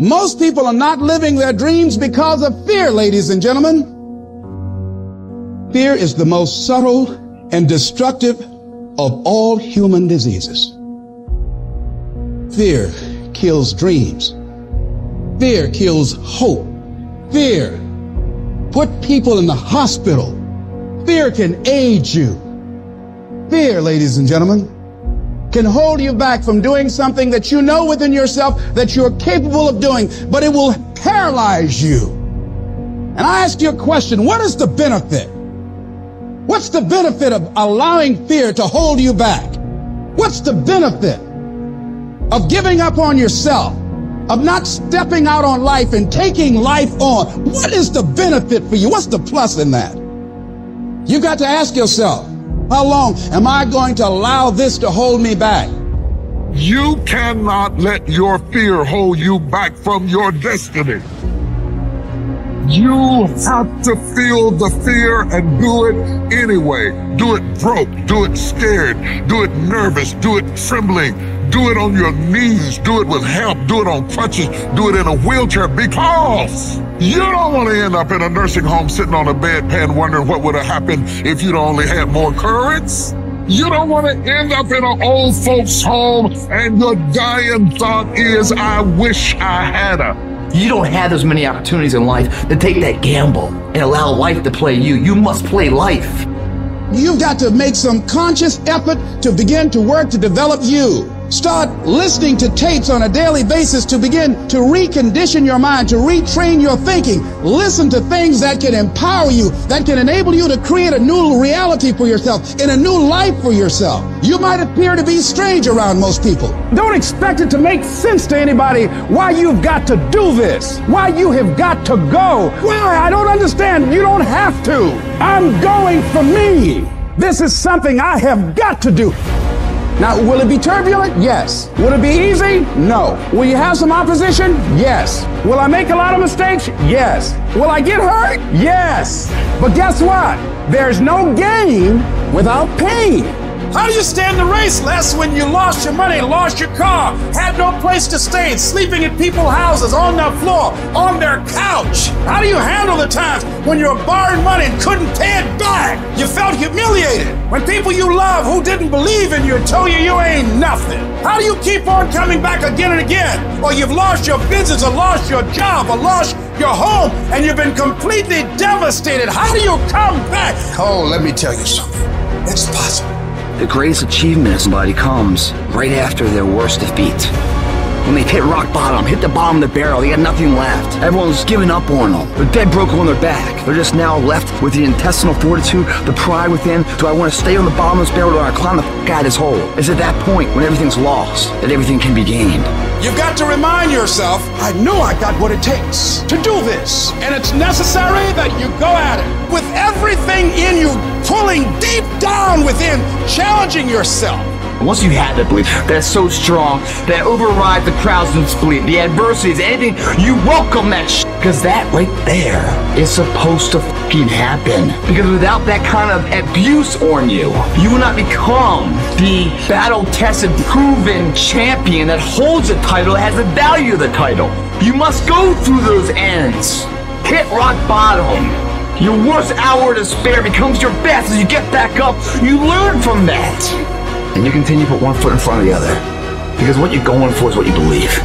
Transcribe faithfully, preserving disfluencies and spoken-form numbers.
Most people are not living their dreams because of fear, ladies and gentlemen. Fear is the most subtle and destructive of all human diseases. Fear kills dreams. Fear kills hope. Fear put people in the hospital. Fear can age you. Fear, ladies and gentlemen, can hold you back from doing something that you know within yourself that you're capable of doing, but it will paralyze you. And I ask you a question, what is the benefit? What's the benefit of allowing fear to hold you back? What's the benefit of giving up on yourself, of not stepping out on life and taking life on? What is the benefit for you? What's the plus in that? You got to ask yourself, how long am I going to allow this to hold me back? You cannot let your fear hold you back from your destiny. You have to feel the fear and do it anyway. Do it broke, do it scared, do it nervous, do it trembling, do it on your knees, do it with help, do it on crutches, do it in a wheelchair, because you don't want to end up in a nursing home sitting on a bedpan wondering what would have happened if you'd only had more courage. You don't want to end up in an old folks home and your dying thought is, I wish I had a. You don't have as many opportunities in life to take that gamble and allow life to play you. You must play life. You've got to make some conscious effort to begin to work to develop you. Start listening to tapes on a daily basis to begin to recondition your mind, to retrain your thinking. Listen to things that can empower you, that can enable you to create a new reality for yourself and a new life for yourself. You might appear to be strange around most people. Don't expect it to make sense to anybody why you've got to do this, why you have got to go. Why? I don't understand. You don't have to. I'm going for me. This is something I have got to do. Now, will it be turbulent? Yes. Will it be easy? No. Will you have some opposition? Yes. Will I make a lot of mistakes? Yes. Will I get hurt? Yes. But guess what? There's no gain without pain. How do you stand the race, Les, when you lost your money, lost your car, had no place to stay, sleeping in people's houses, on their floor, on their couch? How do you handle the times when you were borrowing money and couldn't pay it back? You felt humiliated. When people you love who didn't believe in you told you you ain't nothing. How do you keep on coming back again and again? Or you've lost your business, or lost your job, or lost your home, and you've been completely devastated. How do you come back? Oh, let me tell you something. It's possible. The greatest achievement of somebody comes right after their worst defeat. When they hit rock bottom, hit the bottom of the barrel, they got nothing left. Everyone's giving up on them. They're dead broke on their back. They're just now left with the intestinal fortitude, the pride within. Do I want to stay on the bottom of this barrel, or do I climb the f*** out of this hole? It's at that point when everything's lost that everything can be gained. You've got to remind yourself, I know I got what it takes to do this. And it's necessary that you go at it with everything in you, pulling deep down within, challenging yourself. Once you have that belief that's so strong that overrides the crowd's disbelief, the adversities, anything, you welcome that sh**, because that right there is supposed to f***ing happen. Because without that kind of abuse on you, you will not become the battle-tested, proven champion that holds the title, that has the value of the title. You must go through those ends, hit rock bottom. Your worst hour of despair becomes your best. As you get back up, you learn from that. And you continue to put one foot in front of the other. Because what you're going for is what you believe.